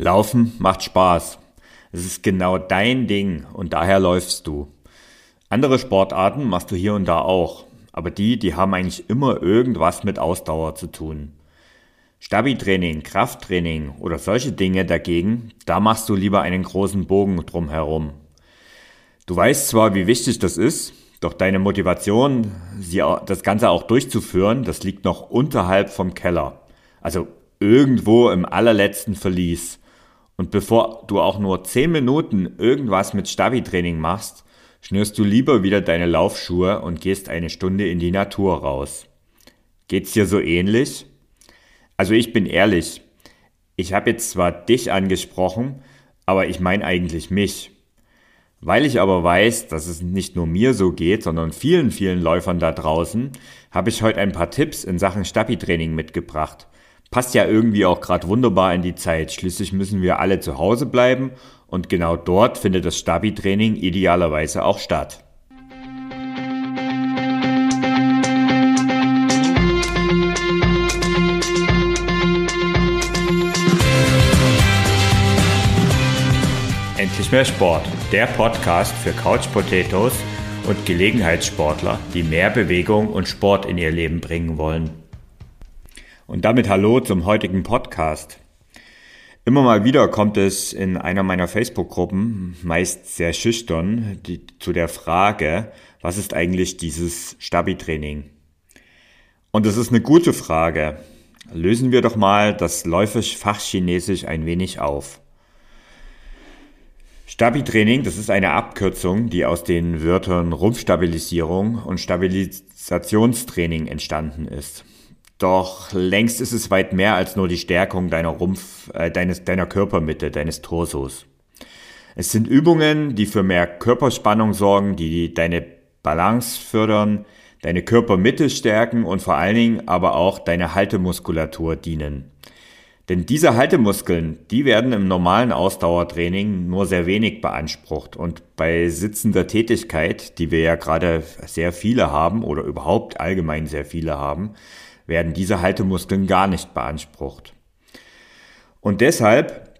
Laufen macht Spaß. Es ist genau dein Ding und daher läufst du. Andere Sportarten machst du hier und da auch, aber die haben eigentlich immer irgendwas mit Ausdauer zu tun. Stabi-Training, Krafttraining oder solche Dinge dagegen, da machst du lieber einen großen Bogen drumherum. Du weißt zwar, wie wichtig das ist, doch deine Motivation, das Ganze auch durchzuführen, das liegt noch unterhalb vom Keller, also irgendwo im allerletzten Verlies. Und bevor du auch nur 10 Minuten irgendwas mit Stabi-Training machst, schnürst du lieber wieder deine Laufschuhe und gehst eine Stunde in die Natur raus. Geht's dir so ähnlich? Also ich bin ehrlich, ich habe jetzt zwar dich angesprochen, aber ich meine eigentlich mich. Weil ich aber weiß, dass es nicht nur mir so geht, sondern vielen, vielen Läufern da draußen, habe ich heute ein paar Tipps in Sachen Stabi-Training mitgebracht. Passt ja irgendwie auch gerade wunderbar in die Zeit. Schließlich müssen wir alle zu Hause bleiben und genau dort findet das Stabi-Training idealerweise auch statt. Endlich mehr Sport, der Podcast für Couch Potatoes und Gelegenheitssportler, die mehr Bewegung und Sport in ihr Leben bringen wollen. Und damit hallo zum heutigen Podcast. Immer mal wieder kommt es in einer meiner Facebook-Gruppen, meist sehr schüchtern, zu der Frage, was ist eigentlich dieses Stabi-Training? Und das ist eine gute Frage. Lösen wir doch mal das Läufisch-Fachchinesisch ein wenig auf. Stabi-Training, das ist eine Abkürzung, die aus den Wörtern Rumpfstabilisierung und Stabilisationstraining entstanden ist. Doch längst ist es weit mehr als nur die Stärkung deiner Körpermitte, deines Torsos. Es sind Übungen, die für mehr Körperspannung sorgen, die deine Balance fördern, deine Körpermitte stärken und vor allen Dingen aber auch deine Haltemuskulatur dienen. Denn diese Haltemuskeln, die werden im normalen Ausdauertraining nur sehr wenig beansprucht und bei sitzender Tätigkeit, die wir ja gerade sehr viele haben oder überhaupt allgemein sehr viele haben, werden diese Haltemuskeln gar nicht beansprucht. Und deshalb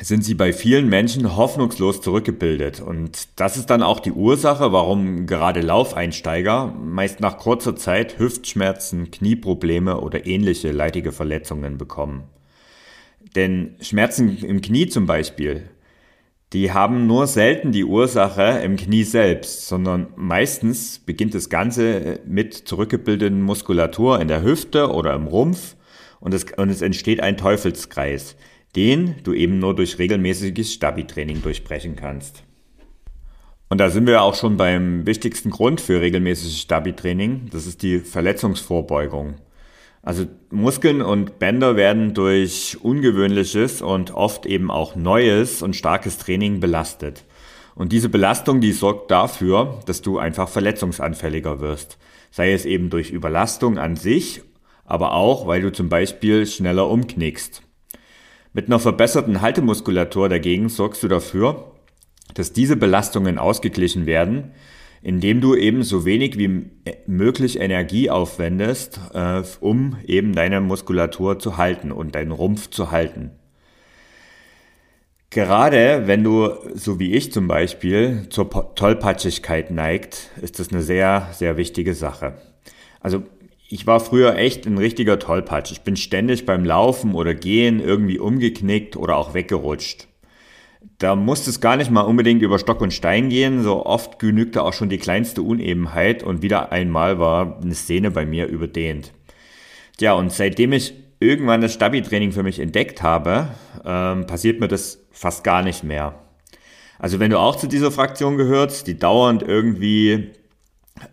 sind sie bei vielen Menschen hoffnungslos zurückgebildet. Und das ist dann auch die Ursache, warum gerade Laufeinsteiger meist nach kurzer Zeit Hüftschmerzen, Knieprobleme oder ähnliche leidige Verletzungen bekommen. Denn Schmerzen im Knie zum Beispiel, die haben nur selten die Ursache im Knie selbst, sondern meistens beginnt das Ganze mit zurückgebildeten Muskulatur in der Hüfte oder im Rumpf und es entsteht ein Teufelskreis, den du eben nur durch regelmäßiges Stabi-Training durchbrechen kannst. Und da sind wir auch schon beim wichtigsten Grund für regelmäßiges Stabi-Training, das ist die Verletzungsvorbeugung. Also Muskeln und Bänder werden durch ungewöhnliches und oft eben auch neues und starkes Training belastet. Und diese Belastung, die sorgt dafür, dass du einfach verletzungsanfälliger wirst. Sei es eben durch Überlastung an sich, aber auch, weil du zum Beispiel schneller umknickst. Mit einer verbesserten Haltemuskulatur dagegen sorgst du dafür, dass diese Belastungen ausgeglichen werden, indem du eben so wenig wie möglich Energie aufwendest, um eben deine Muskulatur zu halten und deinen Rumpf zu halten. Gerade wenn du, so wie ich zum Beispiel, zur Tollpatschigkeit neigst, ist das eine sehr, sehr wichtige Sache. Also ich war früher echt ein richtiger Tollpatsch. Ich bin ständig beim Laufen oder Gehen irgendwie umgeknickt oder auch weggerutscht. Da musste es gar nicht mal unbedingt über Stock und Stein gehen, so oft genügte auch schon die kleinste Unebenheit und wieder einmal war eine Szene bei mir überdehnt. Tja, und seitdem ich irgendwann das Stabi-Training für mich entdeckt habe, passiert mir das fast gar nicht mehr. Also wenn du auch zu dieser Fraktion gehörst, die dauernd irgendwie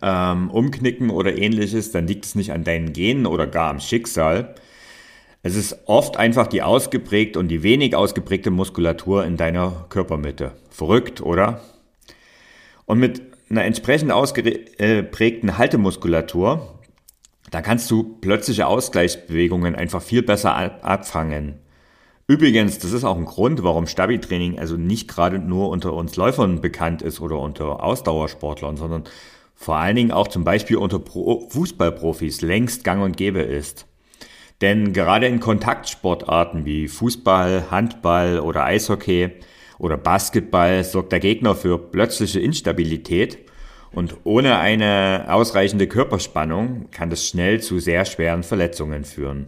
umknicken oder ähnliches, dann liegt es nicht an deinen Genen oder gar am Schicksal. Es ist oft einfach die ausgeprägte und die wenig ausgeprägte Muskulatur in deiner Körpermitte. Verrückt, oder? Und mit einer entsprechend ausgeprägten Haltemuskulatur, da kannst du plötzliche Ausgleichsbewegungen einfach viel besser abfangen. Übrigens, das ist auch ein Grund, warum Stabi-Training also nicht gerade nur unter uns Läufern bekannt ist oder unter Ausdauersportlern, sondern vor allen Dingen auch zum Beispiel unter Fußballprofis längst gang und gäbe ist. Denn gerade in Kontaktsportarten wie Fußball, Handball oder Eishockey oder Basketball sorgt der Gegner für plötzliche Instabilität und ohne eine ausreichende Körperspannung kann das schnell zu sehr schweren Verletzungen führen.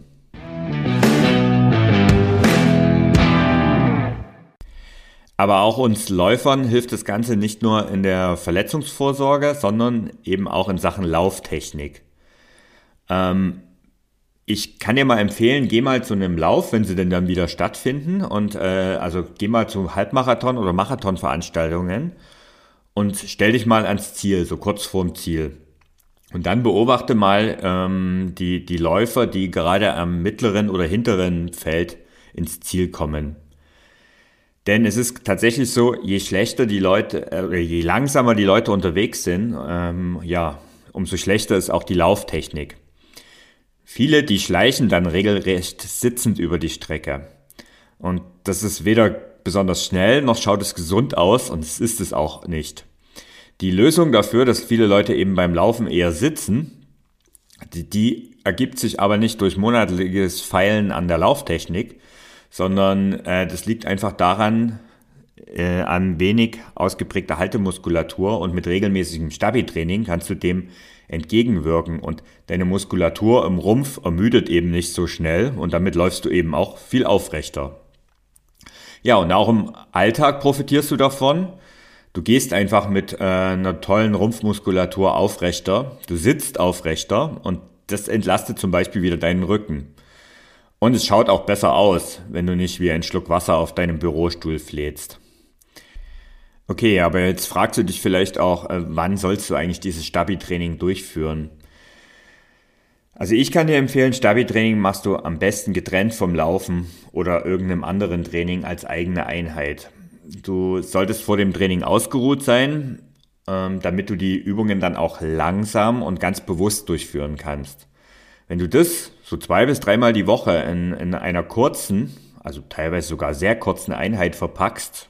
Aber auch uns Läufern hilft das Ganze nicht nur in der Verletzungsvorsorge, sondern eben auch in Sachen Lauftechnik. Ich kann dir mal empfehlen, geh mal zu einem Lauf, wenn sie denn dann wieder stattfinden, und also geh mal zu Halbmarathon- oder Marathonveranstaltungen und stell dich mal ans Ziel, so kurz vorm Ziel. Und dann beobachte mal die Läufer, die gerade am mittleren oder hinteren Feld ins Ziel kommen. Denn es ist tatsächlich so, je schlechter die Leute, je langsamer die Leute unterwegs sind, umso schlechter ist auch die Lauftechnik. Viele, die schleichen dann regelrecht sitzend über die Strecke. Und das ist weder besonders schnell, noch schaut es gesund aus, und es ist es auch nicht. Die Lösung dafür, dass viele Leute eben beim Laufen eher sitzen, die ergibt sich aber nicht durch monatliches Feilen an der Lauftechnik, sondern das liegt einfach daran, an wenig ausgeprägter Haltemuskulatur, und mit regelmäßigem Stabi-Training kannst du dem entgegenwirken, und deine Muskulatur im Rumpf ermüdet eben nicht so schnell und damit läufst du eben auch viel aufrechter. Ja, und auch im Alltag profitierst du davon. Du gehst einfach mit einer tollen Rumpfmuskulatur aufrechter, du sitzt aufrechter und das entlastet zum Beispiel wieder deinen Rücken. Und es schaut auch besser aus, wenn du nicht wie ein Schluck Wasser auf deinem Bürostuhl fläzt. Okay, aber jetzt fragst du dich vielleicht auch, wann sollst du eigentlich dieses Stabi-Training durchführen? Also ich kann dir empfehlen, Stabi-Training machst du am besten getrennt vom Laufen oder irgendeinem anderen Training als eigene Einheit. Du solltest vor dem Training ausgeruht sein, damit du die Übungen dann auch langsam und ganz bewusst durchführen kannst. Wenn du das so 2- bis 3-mal die Woche in einer kurzen, also teilweise sogar sehr kurzen Einheit verpackst,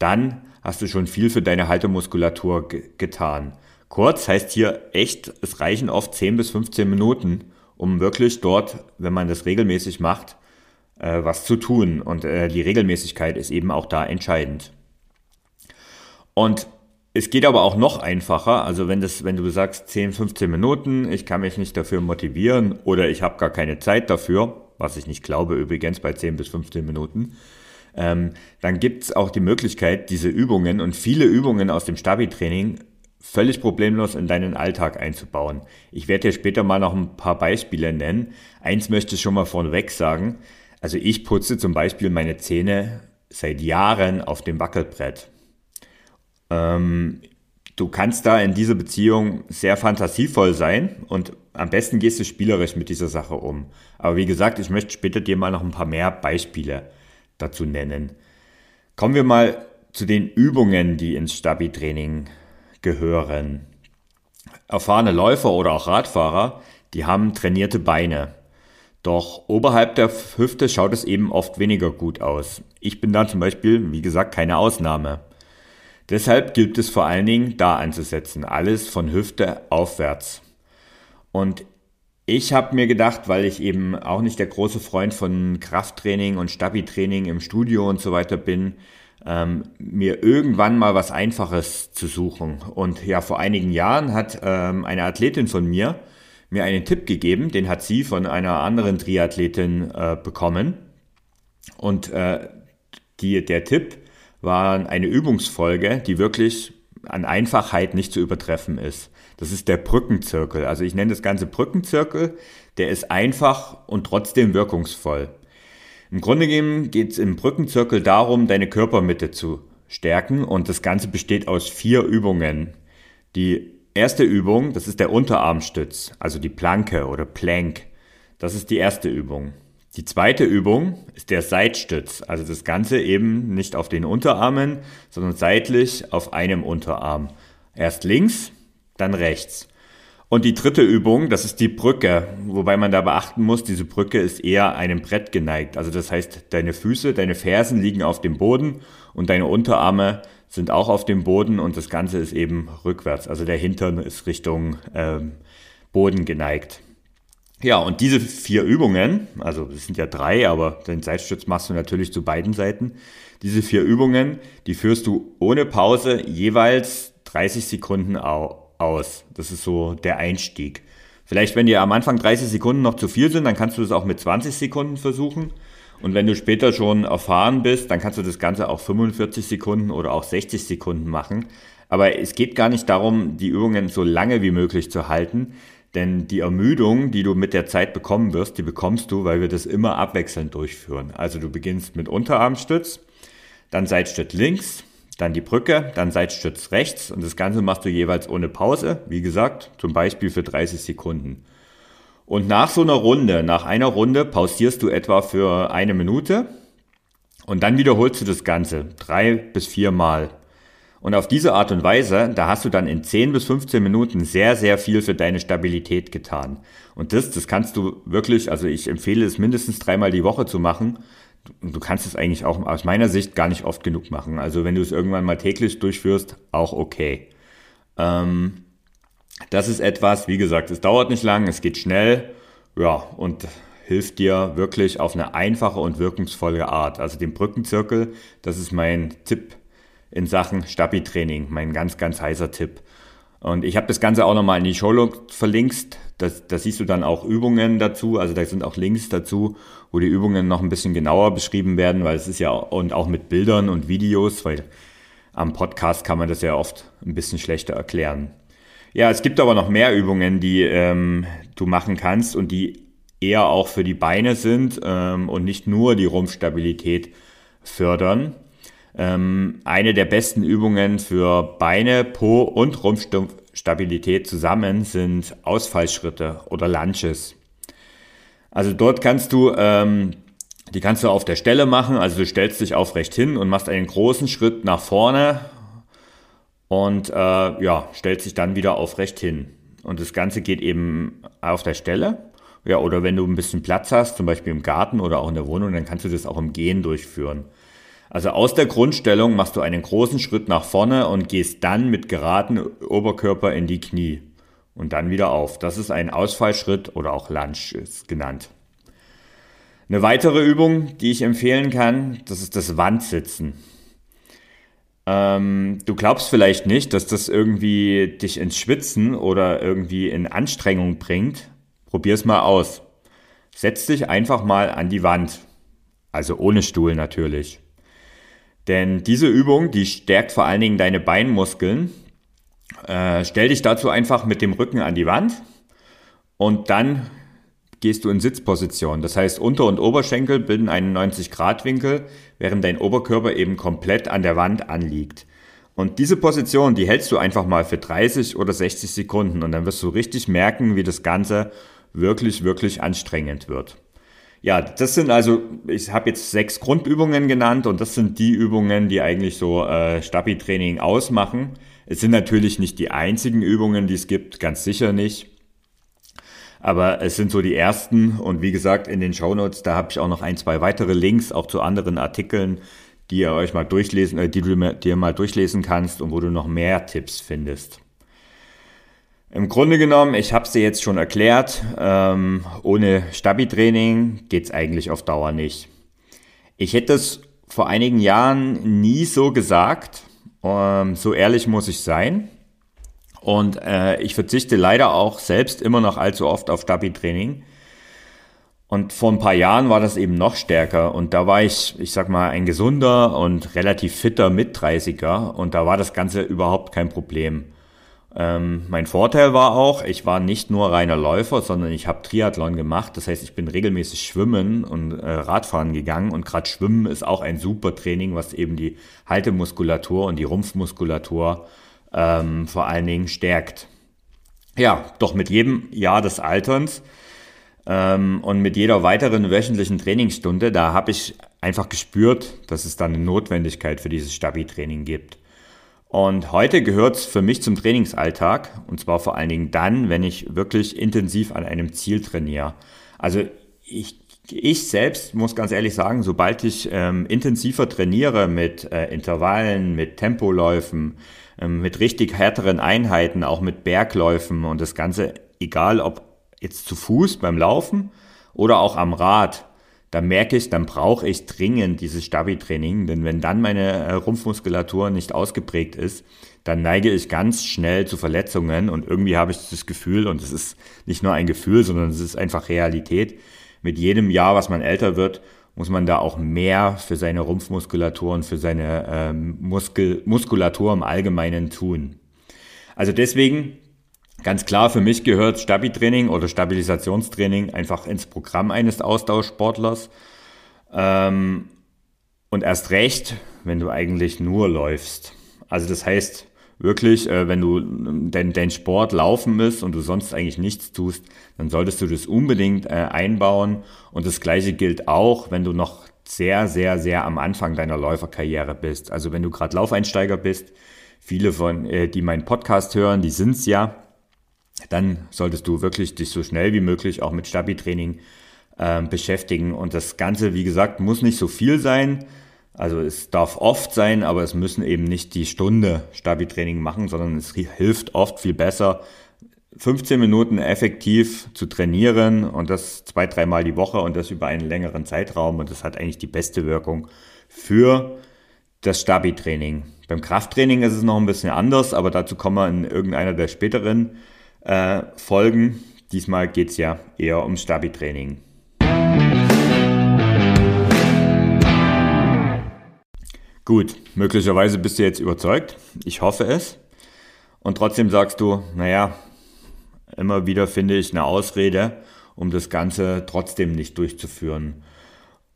dann hast du schon viel für deine Haltemuskulatur getan. Kurz heißt hier echt, es reichen oft 10 bis 15 Minuten, um wirklich dort, wenn man das regelmäßig macht, was zu tun. Und die Regelmäßigkeit ist eben auch da entscheidend. Und es geht aber auch noch einfacher. Also wenn du sagst 10, 15 Minuten, ich kann mich nicht dafür motivieren oder ich habe gar keine Zeit dafür, was ich nicht glaube übrigens bei 10 bis 15 Minuten, dann gibt's auch die Möglichkeit, diese Übungen und viele Übungen aus dem Stabi-Training völlig problemlos in deinen Alltag einzubauen. Ich werde dir später mal noch ein paar Beispiele nennen. Eins möchte ich schon mal vorneweg sagen. Also ich putze zum Beispiel meine Zähne seit Jahren auf dem Wackelbrett. Du kannst da in dieser Beziehung sehr fantasievoll sein und am besten gehst du spielerisch mit dieser Sache um. Aber wie gesagt, ich möchte später dir mal noch ein paar mehr Beispiele dazu nennen. Kommen wir mal zu den Übungen, die ins Stabi-Training gehören. Erfahrene Läufer oder auch Radfahrer, die haben trainierte Beine. Doch oberhalb der Hüfte schaut es eben oft weniger gut aus. Ich bin da zum Beispiel, wie gesagt, keine Ausnahme. Deshalb gilt es vor allen Dingen da anzusetzen. Alles von Hüfte aufwärts. Und ich habe mir gedacht, weil ich eben auch nicht der große Freund von Krafttraining und Stabi-Training im Studio und so weiter bin, mir irgendwann mal was Einfaches zu suchen. Und ja, vor einigen Jahren hat eine Athletin von mir einen Tipp gegeben, den hat sie von einer anderen Triathletin bekommen. Und der Tipp war eine Übungsfolge, die wirklich an Einfachheit nicht zu übertreffen ist. Das ist der Brückenzirkel. Also ich nenne das Ganze Brückenzirkel. Der ist einfach und trotzdem wirkungsvoll. Im Grunde genommen geht es im Brückenzirkel darum, deine Körpermitte zu stärken. Und das Ganze besteht aus 4 Übungen. Die erste Übung, das ist der Unterarmstütz, also die Planke oder Plank. Das ist die erste Übung. Die zweite Übung ist der Seitstütz, also das Ganze eben nicht auf den Unterarmen, sondern seitlich auf einem Unterarm. Erst links, dann rechts. Und die dritte Übung, das ist die Brücke, wobei man da beachten muss, diese Brücke ist eher einem Brett geneigt. Also das heißt, deine Füße, deine Fersen liegen auf dem Boden und deine Unterarme sind auch auf dem Boden und das Ganze ist eben rückwärts. Also der Hintern ist Richtung Boden geneigt. Ja, und diese 4 Übungen, also es sind ja 3, aber den Seitstütz machst du natürlich zu beiden Seiten. Diese 4 Übungen, die führst du ohne Pause jeweils 30 Sekunden aus. Das ist so der Einstieg. Vielleicht, wenn dir am Anfang 30 Sekunden noch zu viel sind, dann kannst du das auch mit 20 Sekunden versuchen. Und wenn du später schon erfahren bist, dann kannst du das Ganze auch 45 Sekunden oder auch 60 Sekunden machen. Aber es geht gar nicht darum, die Übungen so lange wie möglich zu halten. Denn die Ermüdung, die du mit der Zeit bekommen wirst, die bekommst du, weil wir das immer abwechselnd durchführen. Also du beginnst mit Unterarmstütz, dann Seitstütz links, dann die Brücke, dann Seitstütz rechts und das Ganze machst du jeweils ohne Pause, wie gesagt, zum Beispiel für 30 Sekunden. Und nach einer Runde pausierst du etwa für 1 Minute und dann wiederholst du das Ganze 3 bis 4 Mal. Und auf diese Art und Weise, da hast du dann in 10 bis 15 Minuten sehr, sehr viel für deine Stabilität getan. Und das kannst du wirklich, also ich empfehle es mindestens 3-mal die Woche zu machen. Du kannst es eigentlich auch aus meiner Sicht gar nicht oft genug machen. Also wenn du es irgendwann mal täglich durchführst, auch okay. Das ist etwas, wie gesagt, es dauert nicht lang, es geht schnell, ja, und hilft dir wirklich auf eine einfache und wirkungsvolle Art. Also den Brückenzirkel, das ist mein Tipp in Sachen Stabi-Training, mein ganz, ganz heißer Tipp. Und ich habe das Ganze auch nochmal in die Shownotes verlinkt. Da siehst du dann auch Übungen dazu, also da sind auch Links dazu, wo die Übungen noch ein bisschen genauer beschrieben werden, weil es ist ja, und auch mit Bildern und Videos, weil am Podcast kann man das ja oft ein bisschen schlechter erklären. Ja, es gibt aber noch mehr Übungen, die du machen kannst und die eher auch für die Beine sind und nicht nur die Rumpfstabilität fördern. Eine der besten Übungen für Beine, Po und Rumpfstabilität zusammen sind Ausfallschritte oder Lunges. Also dort kannst du auf der Stelle machen, also du stellst dich aufrecht hin und machst einen großen Schritt nach vorne und stellst dich dann wieder aufrecht hin. Und das Ganze geht eben auf der Stelle. Ja, oder wenn du ein bisschen Platz hast, zum Beispiel im Garten oder auch in der Wohnung, dann kannst du das auch im Gehen durchführen. Also aus der Grundstellung machst du einen großen Schritt nach vorne und gehst dann mit geraden Oberkörper in die Knie und dann wieder auf. Das ist ein Ausfallschritt oder auch Lunge genannt. Eine weitere Übung, die ich empfehlen kann, das ist das Wandsitzen. Du glaubst vielleicht nicht, dass das irgendwie dich ins Schwitzen oder irgendwie in Anstrengung bringt. Probier's mal aus. Setz dich einfach mal an die Wand. Also ohne Stuhl natürlich. Denn diese Übung, die stärkt vor allen Dingen deine Beinmuskeln. Stell dich dazu einfach mit dem Rücken an die Wand und dann gehst du in Sitzposition. Das heißt, Unter- und Oberschenkel bilden einen 90-Grad-Winkel, während dein Oberkörper eben komplett an der Wand anliegt. Und diese Position, die hältst du einfach mal für 30 oder 60 Sekunden und dann wirst du richtig merken, wie das Ganze wirklich, wirklich anstrengend wird. Ja, das sind also, ich habe jetzt 6 Grundübungen genannt und das sind die Übungen, die eigentlich so Stabi-Training ausmachen. Es sind natürlich nicht die einzigen Übungen, die es gibt, ganz sicher nicht. Aber es sind so die ersten und wie gesagt, in den Shownotes, da habe ich auch noch 1-2 weitere Links, auch zu anderen Artikeln, die du dir mal durchlesen kannst und wo du noch mehr Tipps findest. Im Grunde genommen, ich habe es dir jetzt schon erklärt, ohne Stabi-Training geht es eigentlich auf Dauer nicht. Ich hätte es vor einigen Jahren nie so gesagt, so ehrlich muss ich sein. Und ich verzichte leider auch selbst immer noch allzu oft auf Stabi-Training. Und vor ein paar Jahren war das eben noch stärker. Und da war ich sag mal, ein gesunder und relativ fitter Mit-30er. Und da war das Ganze überhaupt kein Problem. Mein Vorteil war auch, ich war nicht nur reiner Läufer, sondern ich habe Triathlon gemacht. Das heißt, ich bin regelmäßig schwimmen und Radfahren gegangen. Und gerade Schwimmen ist auch ein super Training, was eben die Haltemuskulatur und die Rumpfmuskulatur vor allen Dingen stärkt. Ja, doch mit jedem Jahr des Alterns und mit jeder weiteren wöchentlichen Trainingsstunde, da habe ich einfach gespürt, dass es dann eine Notwendigkeit für dieses Stabi-Training gibt. Und heute gehört es für mich zum Trainingsalltag und zwar vor allen Dingen dann, wenn ich wirklich intensiv an einem Ziel trainiere. Also ich selbst muss ganz ehrlich sagen, sobald ich intensiver trainiere mit Intervallen, mit Tempoläufen, mit richtig härteren Einheiten, auch mit Bergläufen und das Ganze, egal ob jetzt zu Fuß beim Laufen oder auch am Rad, dann merke ich, dann brauche ich dringend dieses Stabi-Training, denn wenn dann meine Rumpfmuskulatur nicht ausgeprägt ist, dann neige ich ganz schnell zu Verletzungen und irgendwie habe ich das Gefühl, und es ist nicht nur ein Gefühl, sondern es ist einfach Realität, mit jedem Jahr, was man älter wird, muss man da auch mehr für seine Rumpfmuskulatur und für seine Muskulatur im Allgemeinen tun. Also deswegen, ganz klar, für mich gehört Stabi-Training oder Stabilisationstraining einfach ins Programm eines Ausdauersportlers. Und erst recht, wenn du eigentlich nur läufst. Also das heißt wirklich, wenn du dein Sport laufen ist und du sonst eigentlich nichts tust, dann solltest du das unbedingt einbauen. Und das Gleiche gilt auch, wenn du noch sehr, sehr, sehr am Anfang deiner Läuferkarriere bist. Also wenn du gerade Laufeinsteiger bist, viele von, die meinen Podcast hören, die sind's ja, dann solltest du wirklich dich so schnell wie möglich auch mit Stabi-Training beschäftigen. Und das Ganze, wie gesagt, muss nicht so viel sein. Also es darf oft sein, aber es müssen eben nicht die Stunde Stabi-Training machen, sondern es hilft oft viel besser, 15 Minuten effektiv zu trainieren und das 2-3 Mal die Woche und das über einen längeren Zeitraum. Und das hat eigentlich die beste Wirkung für das Stabi-Training. Beim Krafttraining ist es noch ein bisschen anders, aber dazu kommen wir in irgendeiner der späteren Folgen. Diesmal geht es ja eher um Stabi-Training. Gut, möglicherweise bist du jetzt überzeugt. Ich hoffe es. Und trotzdem sagst du, naja, immer wieder finde ich eine Ausrede, um das Ganze trotzdem nicht durchzuführen.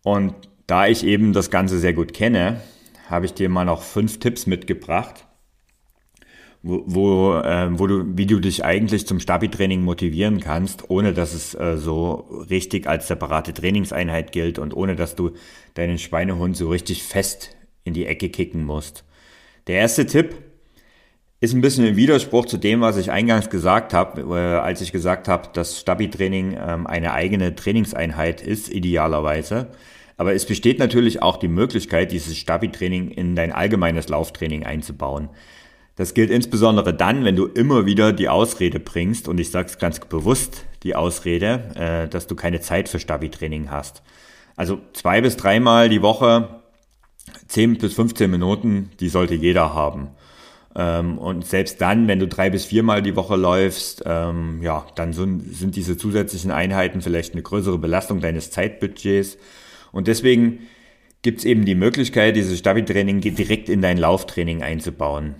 Und da ich eben das Ganze sehr gut kenne, habe ich dir mal noch 5 Tipps mitgebracht, wie du dich eigentlich zum Stabi-Training motivieren kannst, ohne dass es so richtig als separate Trainingseinheit gilt und ohne dass du deinen Schweinehund so richtig fest in die Ecke kicken musst. Der erste Tipp ist ein bisschen im Widerspruch zu dem, was ich eingangs gesagt habe, als ich gesagt habe, dass Stabi-Training eine eigene Trainingseinheit ist, idealerweise. Aber es besteht natürlich auch die Möglichkeit, dieses Stabi-Training in dein allgemeines Lauftraining einzubauen. Das gilt insbesondere dann, wenn du immer wieder die Ausrede bringst, und ich sage es ganz bewusst, die Ausrede, dass du keine Zeit für Stabi-Training hast. Also 2- bis 3-mal die Woche, 10 bis 15 Minuten, die sollte jeder haben. Und selbst dann, wenn du 3- bis 4-mal die Woche läufst, ja, dann sind diese zusätzlichen Einheiten vielleicht eine größere Belastung deines Zeitbudgets. Und deswegen gibt es eben die Möglichkeit, dieses Stabi-Training direkt in dein Lauftraining einzubauen.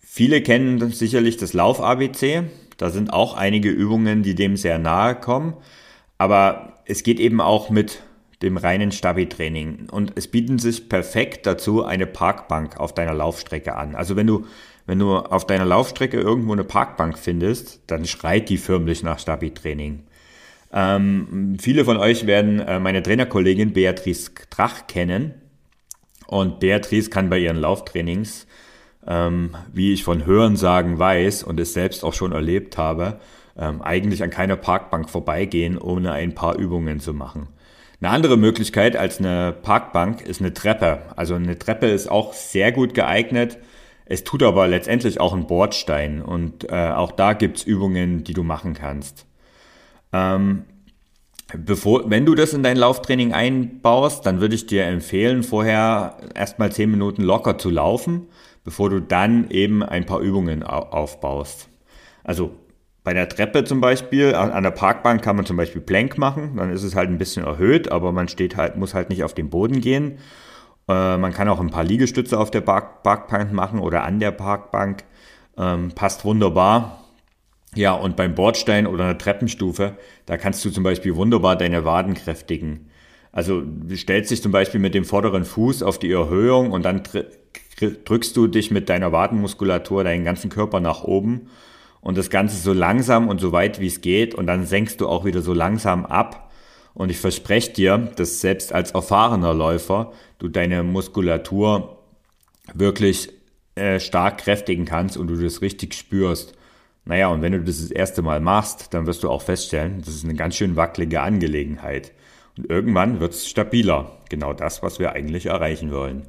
Viele kennen sicherlich das Lauf-ABC. Da sind auch einige Übungen, die dem sehr nahe kommen. Aber es geht eben auch mit dem reinen Stabi-Training. Und es bieten sich perfekt dazu eine Parkbank auf deiner Laufstrecke an. Also wenn du auf deiner Laufstrecke irgendwo eine Parkbank findest, dann schreit die förmlich nach Stabi-Training. Viele von euch werden meine Trainerkollegin Beatrice Drach kennen. Und Beatrice kann bei ihren Lauftrainings, wie ich von Hörensagen weiß und es selbst auch schon erlebt habe, eigentlich an keiner Parkbank vorbeigehen, ohne ein paar Übungen zu machen. Eine andere Möglichkeit als eine Parkbank ist eine Treppe. Also eine Treppe ist auch sehr gut geeignet. Es tut aber letztendlich auch ein Bordstein und auch da gibt's Übungen, die du machen kannst. Wenn du das in dein Lauftraining einbaust, dann würde ich dir empfehlen, vorher erstmal 10 Minuten locker zu laufen, bevor du dann eben ein paar Übungen aufbaust. Also bei der Treppe zum Beispiel, an der Parkbank kann man zum Beispiel Plank machen, dann ist es halt ein bisschen erhöht, aber man muss halt nicht auf den Boden gehen. Man kann auch ein paar Liegestütze auf der Parkbank machen oder an der Parkbank, passt wunderbar. Ja, und beim Bordstein oder einer Treppenstufe, da kannst du zum Beispiel wunderbar deine Waden kräftigen. Also du stellst dich zum Beispiel mit dem vorderen Fuß auf die Erhöhung und dann drückst du dich mit deiner Wadenmuskulatur deinen ganzen Körper nach oben. Und das Ganze so langsam und so weit, wie es geht. Und dann senkst du auch wieder so langsam ab. Und ich verspreche dir, dass selbst als erfahrener Läufer du deine Muskulatur wirklich stark kräftigen kannst und du das richtig spürst. Naja, und wenn du das erste Mal machst, dann wirst du auch feststellen, das ist eine ganz schön wackelige Angelegenheit. Und irgendwann wird es stabiler. Genau das, was wir eigentlich erreichen wollen.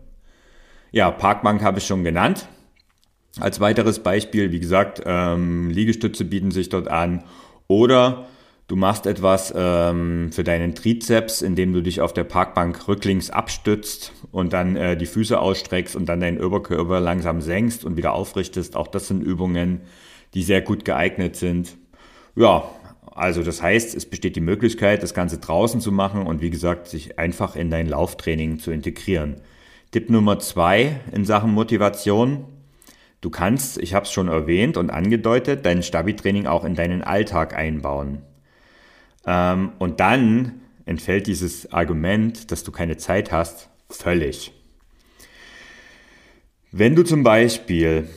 Ja, Parkbank habe ich schon genannt. Als weiteres Beispiel, wie gesagt, Liegestütze bieten sich dort an Oder du machst etwas für deinen Trizeps, indem du dich auf der Parkbank rücklings abstützt und dann die Füße ausstreckst und dann deinen Oberkörper langsam senkst und wieder aufrichtest. Auch das sind Übungen, die sehr gut geeignet sind. Ja, also das heißt, es besteht die Möglichkeit, das Ganze draußen zu machen und wie gesagt, sich einfach in dein Lauftraining zu integrieren. Tipp Nummer 2 in Sachen Motivation. Du kannst, ich habe es schon erwähnt und angedeutet, dein Stabi-Training auch in deinen Alltag einbauen. Und dann entfällt dieses Argument, dass du keine Zeit hast, völlig. Wenn du zum Beispiel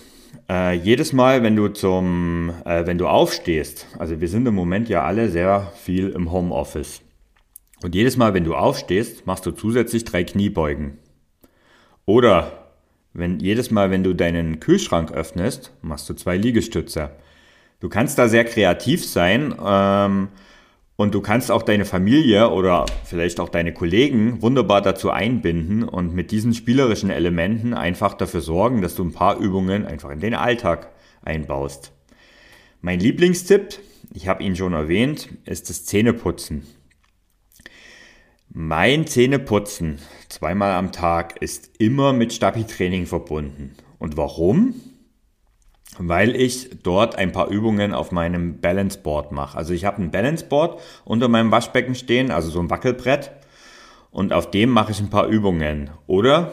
jedes Mal, wenn du aufstehst, also wir sind im Moment ja alle sehr viel im Homeoffice, und jedes Mal, wenn du aufstehst, machst du zusätzlich 3 Kniebeugen. Oder jedes Mal, wenn du deinen Kühlschrank öffnest, machst du 2 Liegestütze. Du kannst da sehr kreativ sein, und du kannst auch deine Familie oder vielleicht auch deine Kollegen wunderbar dazu einbinden und mit diesen spielerischen Elementen einfach dafür sorgen, dass du ein paar Übungen einfach in den Alltag einbaust. Mein Lieblingstipp, ich habe ihn schon erwähnt, ist das Zähneputzen. Mein Zähneputzen 2-mal am Tag ist immer mit Stabi-Training verbunden. Und warum? Weil ich dort ein paar Übungen auf meinem Balanceboard mache. Also ich habe ein Balanceboard unter meinem Waschbecken stehen, also so ein Wackelbrett. Und auf dem mache ich ein paar Übungen. Oder,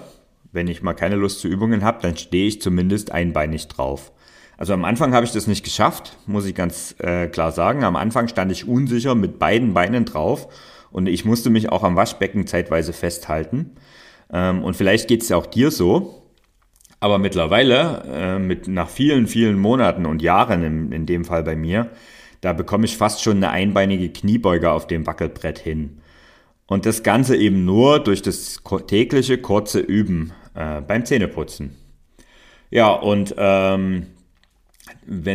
wenn ich mal keine Lust zu Übungen habe, dann stehe ich zumindest einbeinig drauf. Also am Anfang habe ich das nicht geschafft, muss ich ganz klar sagen. Am Anfang stand ich unsicher mit beiden Beinen drauf. Und ich musste mich auch am Waschbecken zeitweise festhalten. Und vielleicht geht es ja auch dir so. Aber mittlerweile, nach vielen, vielen Monaten und Jahren in dem Fall bei mir, da bekomme ich fast schon eine einbeinige Kniebeuge auf dem Wackelbrett hin. Und das Ganze eben nur durch das tägliche kurze Üben beim Zähneputzen. Ja, und wenn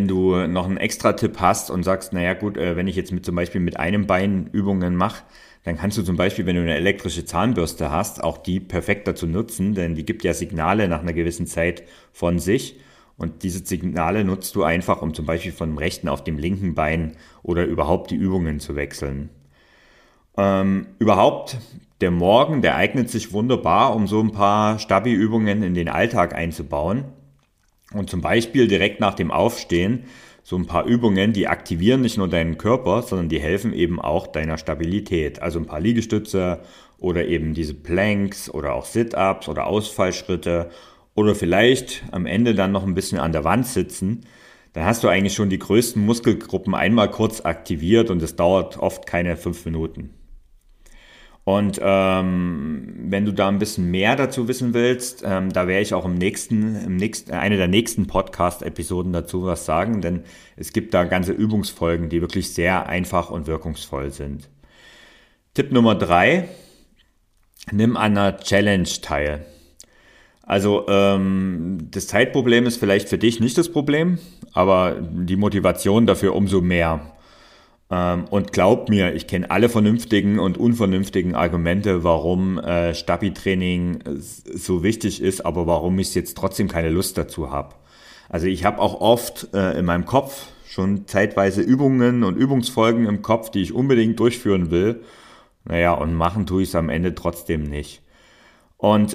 du noch einen Extra-Tipp hast und sagst, naja gut, wenn ich jetzt zum Beispiel mit einem Bein Übungen mache, dann kannst du zum Beispiel, wenn du eine elektrische Zahnbürste hast, auch die perfekt dazu nutzen, denn die gibt ja Signale nach einer gewissen Zeit von sich und diese Signale nutzt du einfach, um zum Beispiel von dem rechten auf dem linken Bein oder überhaupt die Übungen zu wechseln. Überhaupt, der Morgen, der eignet sich wunderbar, um so ein paar Stabi-Übungen in den Alltag einzubauen und zum Beispiel direkt nach dem Aufstehen so ein paar Übungen, die aktivieren nicht nur deinen Körper, sondern die helfen eben auch deiner Stabilität. Also ein paar Liegestütze oder eben diese Planks oder auch Sit-Ups oder Ausfallschritte oder vielleicht am Ende dann noch ein bisschen an der Wand sitzen. Dann hast du eigentlich schon die größten Muskelgruppen einmal kurz aktiviert und es dauert oft keine 5 Minuten. Und wenn du da ein bisschen mehr dazu wissen willst, da werde ich auch eine der nächsten Podcast-Episoden dazu was sagen, denn es gibt da ganze Übungsfolgen, die wirklich sehr einfach und wirkungsvoll sind. Tipp Nummer 3, nimm an einer Challenge teil. Also das Zeitproblem ist vielleicht für dich nicht das Problem, aber die Motivation dafür umso mehr. Und glaub mir, ich kenne alle vernünftigen und unvernünftigen Argumente, warum Stabi-Training so wichtig ist, aber warum ich jetzt trotzdem keine Lust dazu habe. Also ich habe auch oft in meinem Kopf schon zeitweise Übungen und Übungsfolgen im Kopf, die ich unbedingt durchführen will. Naja, und machen tue ich es am Ende trotzdem nicht. Und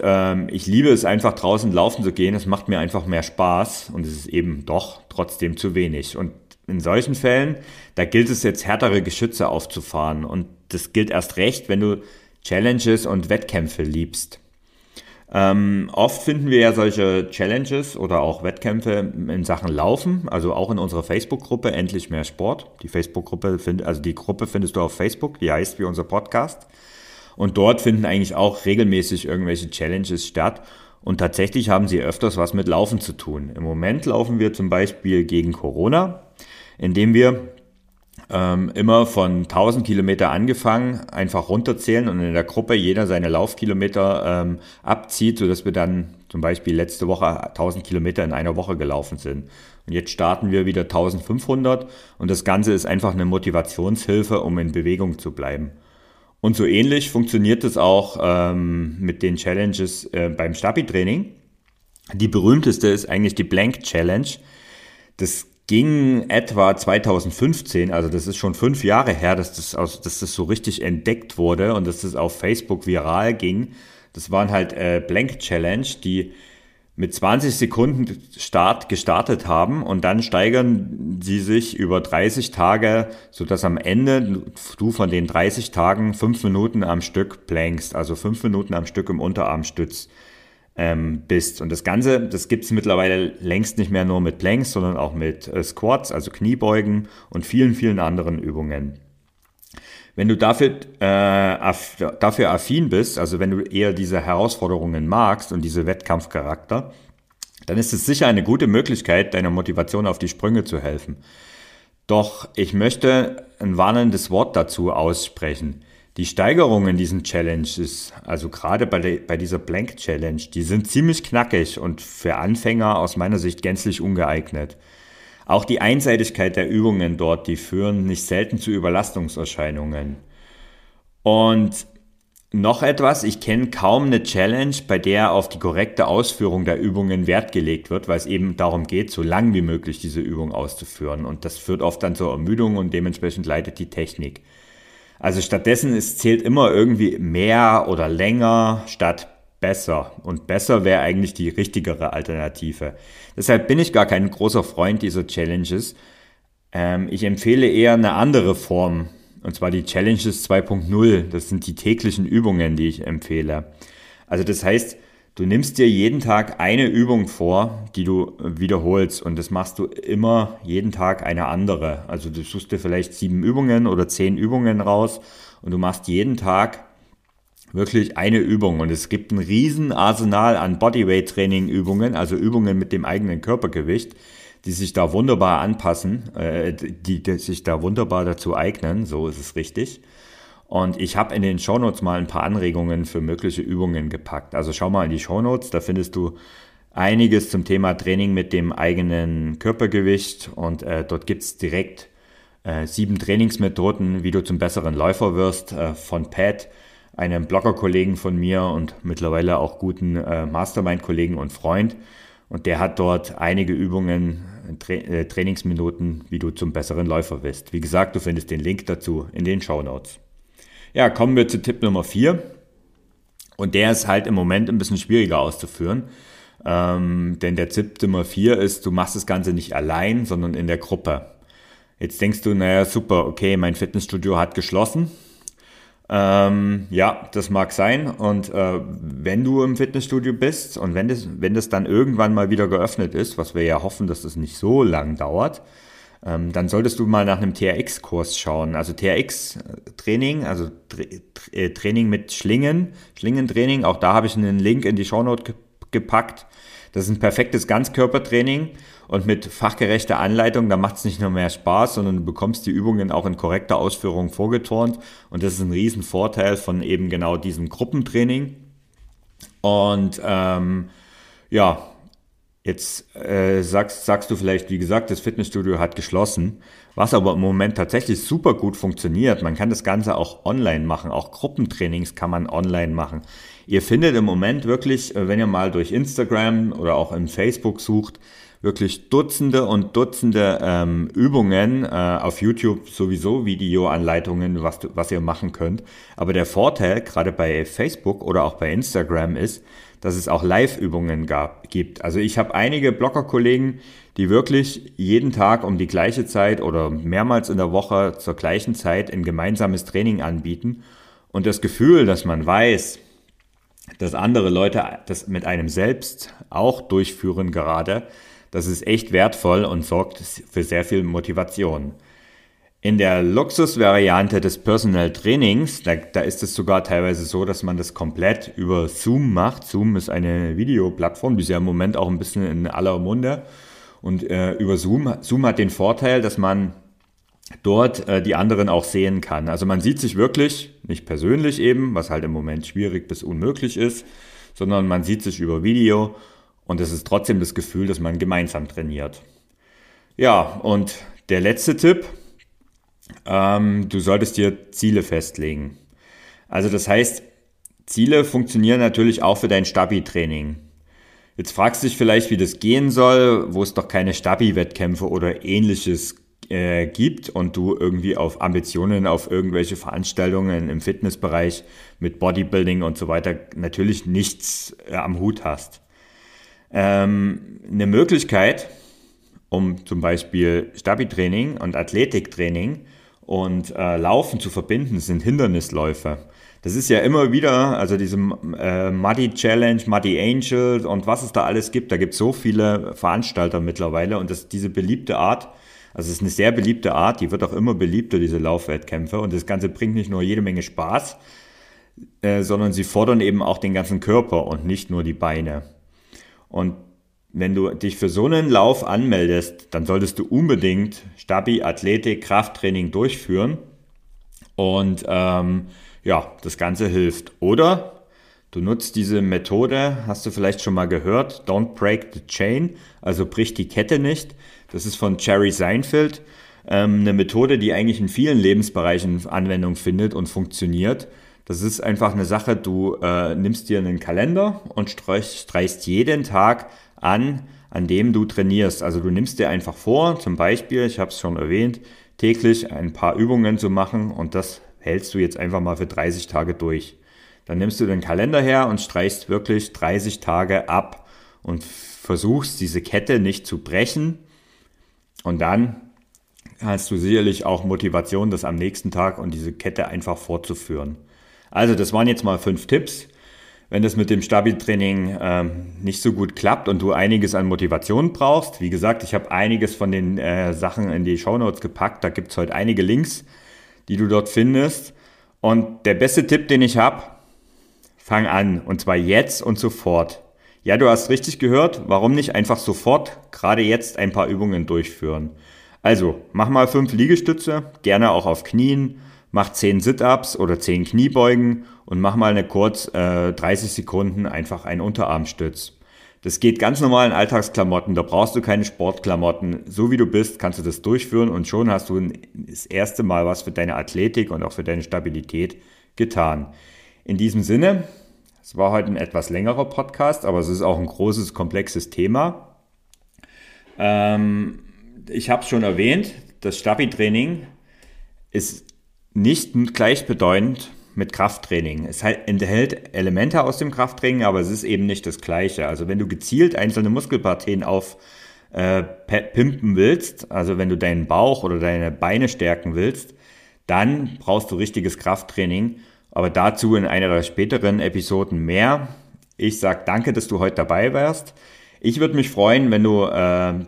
ich liebe es einfach draußen laufen zu gehen, es macht mir einfach mehr Spaß und es ist eben doch trotzdem zu wenig. Und in solchen Fällen, da gilt es jetzt härtere Geschütze aufzufahren und das gilt erst recht, wenn du Challenges und Wettkämpfe liebst. Oft finden wir ja solche Challenges oder auch Wettkämpfe in Sachen Laufen, also auch in unserer Facebook-Gruppe Endlich mehr Sport. Die Facebook-Gruppe, die Gruppe findest du auf Facebook, die heißt wie unser Podcast. Und dort finden eigentlich auch regelmäßig irgendwelche Challenges statt. Und tatsächlich haben sie öfters was mit Laufen zu tun. Im Moment laufen wir zum Beispiel gegen Corona, indem wir immer von 1000 Kilometer angefangen, einfach runterzählen und in der Gruppe jeder seine Laufkilometer abzieht, sodass wir dann zum Beispiel letzte Woche 1000 Kilometer in einer Woche gelaufen sind. Und jetzt starten wir wieder 1500 und das Ganze ist einfach eine Motivationshilfe, um in Bewegung zu bleiben. Und so ähnlich funktioniert es auch mit den Challenges beim Stabi-Training. Die berühmteste ist eigentlich die Plank Challenge. Das ging etwa 2015, also das ist schon 5 Jahre her, dass das so richtig entdeckt wurde und dass das auf Facebook viral ging. Das waren halt Blank Challenge, die mit 20 Sekunden Start gestartet haben und dann steigern sie sich über 30 Tage, sodass am Ende du von den 30 Tagen 5 Minuten am Stück plankst, also 5 Minuten am Stück im Unterarmstütz bist. Und das Ganze, das gibt's mittlerweile längst nicht mehr nur mit Planks, sondern auch mit Squats, also Kniebeugen und vielen, vielen anderen Übungen. Wenn du dafür affin bist, also wenn du eher diese Herausforderungen magst und diese Wettkampfcharakter, dann ist es sicher eine gute Möglichkeit, deiner Motivation auf die Sprünge zu helfen. Doch ich möchte ein warnendes Wort dazu aussprechen. Die Steigerung in diesen Challenges, also gerade bei dieser Blank Challenge, die sind ziemlich knackig und für Anfänger aus meiner Sicht gänzlich ungeeignet. Auch die Einseitigkeit der Übungen dort, die führen nicht selten zu Überlastungserscheinungen. Und noch etwas, ich kenne kaum eine Challenge, bei der auf die korrekte Ausführung der Übungen Wert gelegt wird, weil es eben darum geht, so lang wie möglich diese Übung auszuführen. Und das führt oft dann zur Ermüdung und dementsprechend leidet die Technik. Also stattdessen zählt immer irgendwie mehr oder länger statt besser. Und besser wäre eigentlich die richtigere Alternative. Deshalb bin ich gar kein großer Freund dieser Challenges. Ich empfehle eher eine andere Form, und zwar die Challenges 2.0. Das sind die täglichen Übungen, die ich empfehle. Also das heißt, du nimmst dir jeden Tag eine Übung vor, die du wiederholst, und das machst du immer jeden Tag eine andere. Also du suchst dir vielleicht 7 Übungen oder 10 Übungen raus und du machst jeden Tag wirklich eine Übung, und es gibt ein riesen Arsenal an Bodyweight-Training-Übungen, also Übungen mit dem eigenen Körpergewicht, die sich da wunderbar anpassen, die sich da wunderbar dazu eignen, so ist es richtig. Und ich habe in den Shownotes mal ein paar Anregungen für mögliche Übungen gepackt. Also schau mal in die Shownotes, da findest du einiges zum Thema Training mit dem eigenen Körpergewicht, und dort gibt's direkt 7 Trainingsmethoden, wie du zum besseren Läufer wirst, von Pat, einem Blogger-Kollegen von mir und mittlerweile auch guten Mastermind-Kollegen und Freund. Und der hat dort einige Übungen, Trainingsminuten, wie du zum besseren Läufer wirst. Wie gesagt, du findest den Link dazu in den Shownotes. Ja, kommen wir zu Tipp Nummer 4. Und der ist halt im Moment ein bisschen schwieriger auszuführen. Denn der Tipp Nummer 4 ist, du machst das Ganze nicht allein, sondern in der Gruppe. Jetzt denkst du, naja, super, okay, mein Fitnessstudio hat geschlossen. Ja, das mag sein, und wenn du im Fitnessstudio bist und wenn das dann irgendwann mal wieder geöffnet ist, was wir ja hoffen, dass das nicht so lang dauert, dann solltest du mal nach einem TRX-Kurs schauen. Also TRX-Training, also Training mit Schlingentraining, auch da habe ich einen Link in die Shownote gepackt. Das ist ein perfektes Ganzkörpertraining und mit fachgerechter Anleitung, da macht es nicht nur mehr Spaß, sondern du bekommst die Übungen auch in korrekter Ausführung vorgeturnt, und das ist ein Riesenvorteil von eben genau diesem Gruppentraining. Und jetzt sagst du vielleicht, wie gesagt, das Fitnessstudio hat geschlossen, was aber im Moment tatsächlich super gut funktioniert. Man kann das Ganze auch online machen, auch Gruppentrainings kann man online machen. Ihr findet im Moment wirklich, wenn ihr mal durch Instagram oder auch im Facebook sucht, wirklich Dutzende und Dutzende Übungen, auf YouTube sowieso Videoanleitungen, was ihr machen könnt. Aber der Vorteil, gerade bei Facebook oder auch bei Instagram, ist, dass es auch Live-Übungen gibt. Also ich habe einige Blogger-Kollegen, die wirklich jeden Tag um die gleiche Zeit oder mehrmals in der Woche zur gleichen Zeit ein gemeinsames Training anbieten. Und das Gefühl, dass man weiß, dass andere Leute das mit einem selbst auch durchführen gerade, das ist echt wertvoll und sorgt für sehr viel Motivation. In der Luxusvariante des Personal Trainings, da ist es sogar teilweise so, dass man das komplett über Zoom macht. Zoom ist eine Videoplattform, die ist ja im Moment auch ein bisschen in aller Munde. Und über Zoom hat den Vorteil, dass man dort die anderen auch sehen kann. Also man sieht sich wirklich, nicht persönlich eben, was halt im Moment schwierig bis unmöglich ist, sondern man sieht sich über Video, und es ist trotzdem das Gefühl, dass man gemeinsam trainiert. Ja, und der letzte Tipp, du solltest dir Ziele festlegen. Also das heißt, Ziele funktionieren natürlich auch für dein Stabi-Training. Jetzt fragst du dich vielleicht, wie das gehen soll, wo es doch keine Stabi-Wettkämpfe oder ähnliches gibt und du irgendwie auf Ambitionen, auf irgendwelche Veranstaltungen im Fitnessbereich mit Bodybuilding und so weiter natürlich nichts am Hut hast. Eine Möglichkeit, um zum Beispiel Stabi-Training und Athletiktraining und Laufen zu verbinden, sind Hindernisläufe. Das ist ja immer wieder, also diese Muddy Challenge, Muddy Angel und was es da alles gibt, da gibt es so viele Veranstalter mittlerweile und das diese beliebte Art, also es ist eine sehr beliebte Art, die wird auch immer beliebter, diese Laufwettkämpfe, und das Ganze bringt nicht nur jede Menge Spaß, sondern sie fordern eben auch den ganzen Körper und nicht nur die Beine. Und wenn du dich für so einen Lauf anmeldest, dann solltest du unbedingt Stabi, Athletik, Krafttraining durchführen und ja, das Ganze hilft. Oder du nutzt diese Methode, hast du vielleicht schon mal gehört, Don't Break the Chain, also brich die Kette nicht. Das ist von Jerry Seinfeld, eine Methode, die eigentlich in vielen Lebensbereichen Anwendung findet und funktioniert. Das ist einfach eine Sache, du nimmst dir einen Kalender und streichst jeden Tag an dem du trainierst. Also du nimmst dir einfach vor, zum Beispiel, ich habe es schon erwähnt, täglich ein paar Übungen zu machen und das hältst du jetzt einfach mal für 30 Tage durch. Dann nimmst du den Kalender her und streichst wirklich 30 Tage ab und versuchst, diese Kette nicht zu brechen. Und dann hast du sicherlich auch Motivation, das am nächsten Tag und diese Kette einfach fortzuführen. Also das waren jetzt mal 5 Tipps. Wenn das mit dem Stabi-Training nicht so gut klappt und du einiges an Motivation brauchst, wie gesagt, ich habe einiges von den Sachen in die Shownotes gepackt, da gibt es heute einige Links, die du dort findest. Und der beste Tipp, den ich habe, fang an. Und zwar jetzt und sofort. Ja, du hast richtig gehört. Warum nicht einfach sofort, gerade jetzt, ein paar Übungen durchführen? Also, mach mal 5 Liegestütze, gerne auch auf Knien. Mach 10 Sit-Ups oder 10 Kniebeugen und mach mal eine kurz 30 Sekunden einfach einen Unterarmstütz. Das geht ganz normal in Alltagsklamotten, da brauchst du keine Sportklamotten. So wie du bist, kannst du das durchführen und schon hast du das erste Mal was für deine Athletik und auch für deine Stabilität getan. In diesem Sinne, es war heute ein etwas längerer Podcast, aber es ist auch ein großes, komplexes Thema. Ich habe es schon erwähnt, das Stabi-Training ist nicht gleichbedeutend mit Krafttraining. Es enthält Elemente aus dem Krafttraining, aber es ist eben nicht das Gleiche. Also wenn du gezielt einzelne Muskelpartien pimpen willst, also wenn du deinen Bauch oder deine Beine stärken willst, dann brauchst du richtiges Krafttraining. Aber dazu in einer der späteren Episoden mehr. Ich sage danke, dass du heute dabei warst. Ich würde mich freuen, wenn du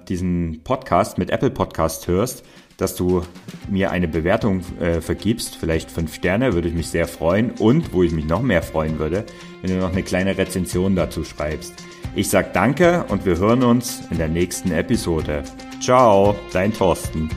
diesen Podcast mit Apple Podcast hörst, dass du mir eine Bewertung vergibst, vielleicht 5 Sterne, würde ich mich sehr freuen. Und, wo ich mich noch mehr freuen würde, wenn du noch eine kleine Rezension dazu schreibst. Ich sag danke und wir hören uns in der nächsten Episode. Ciao, dein Thorsten.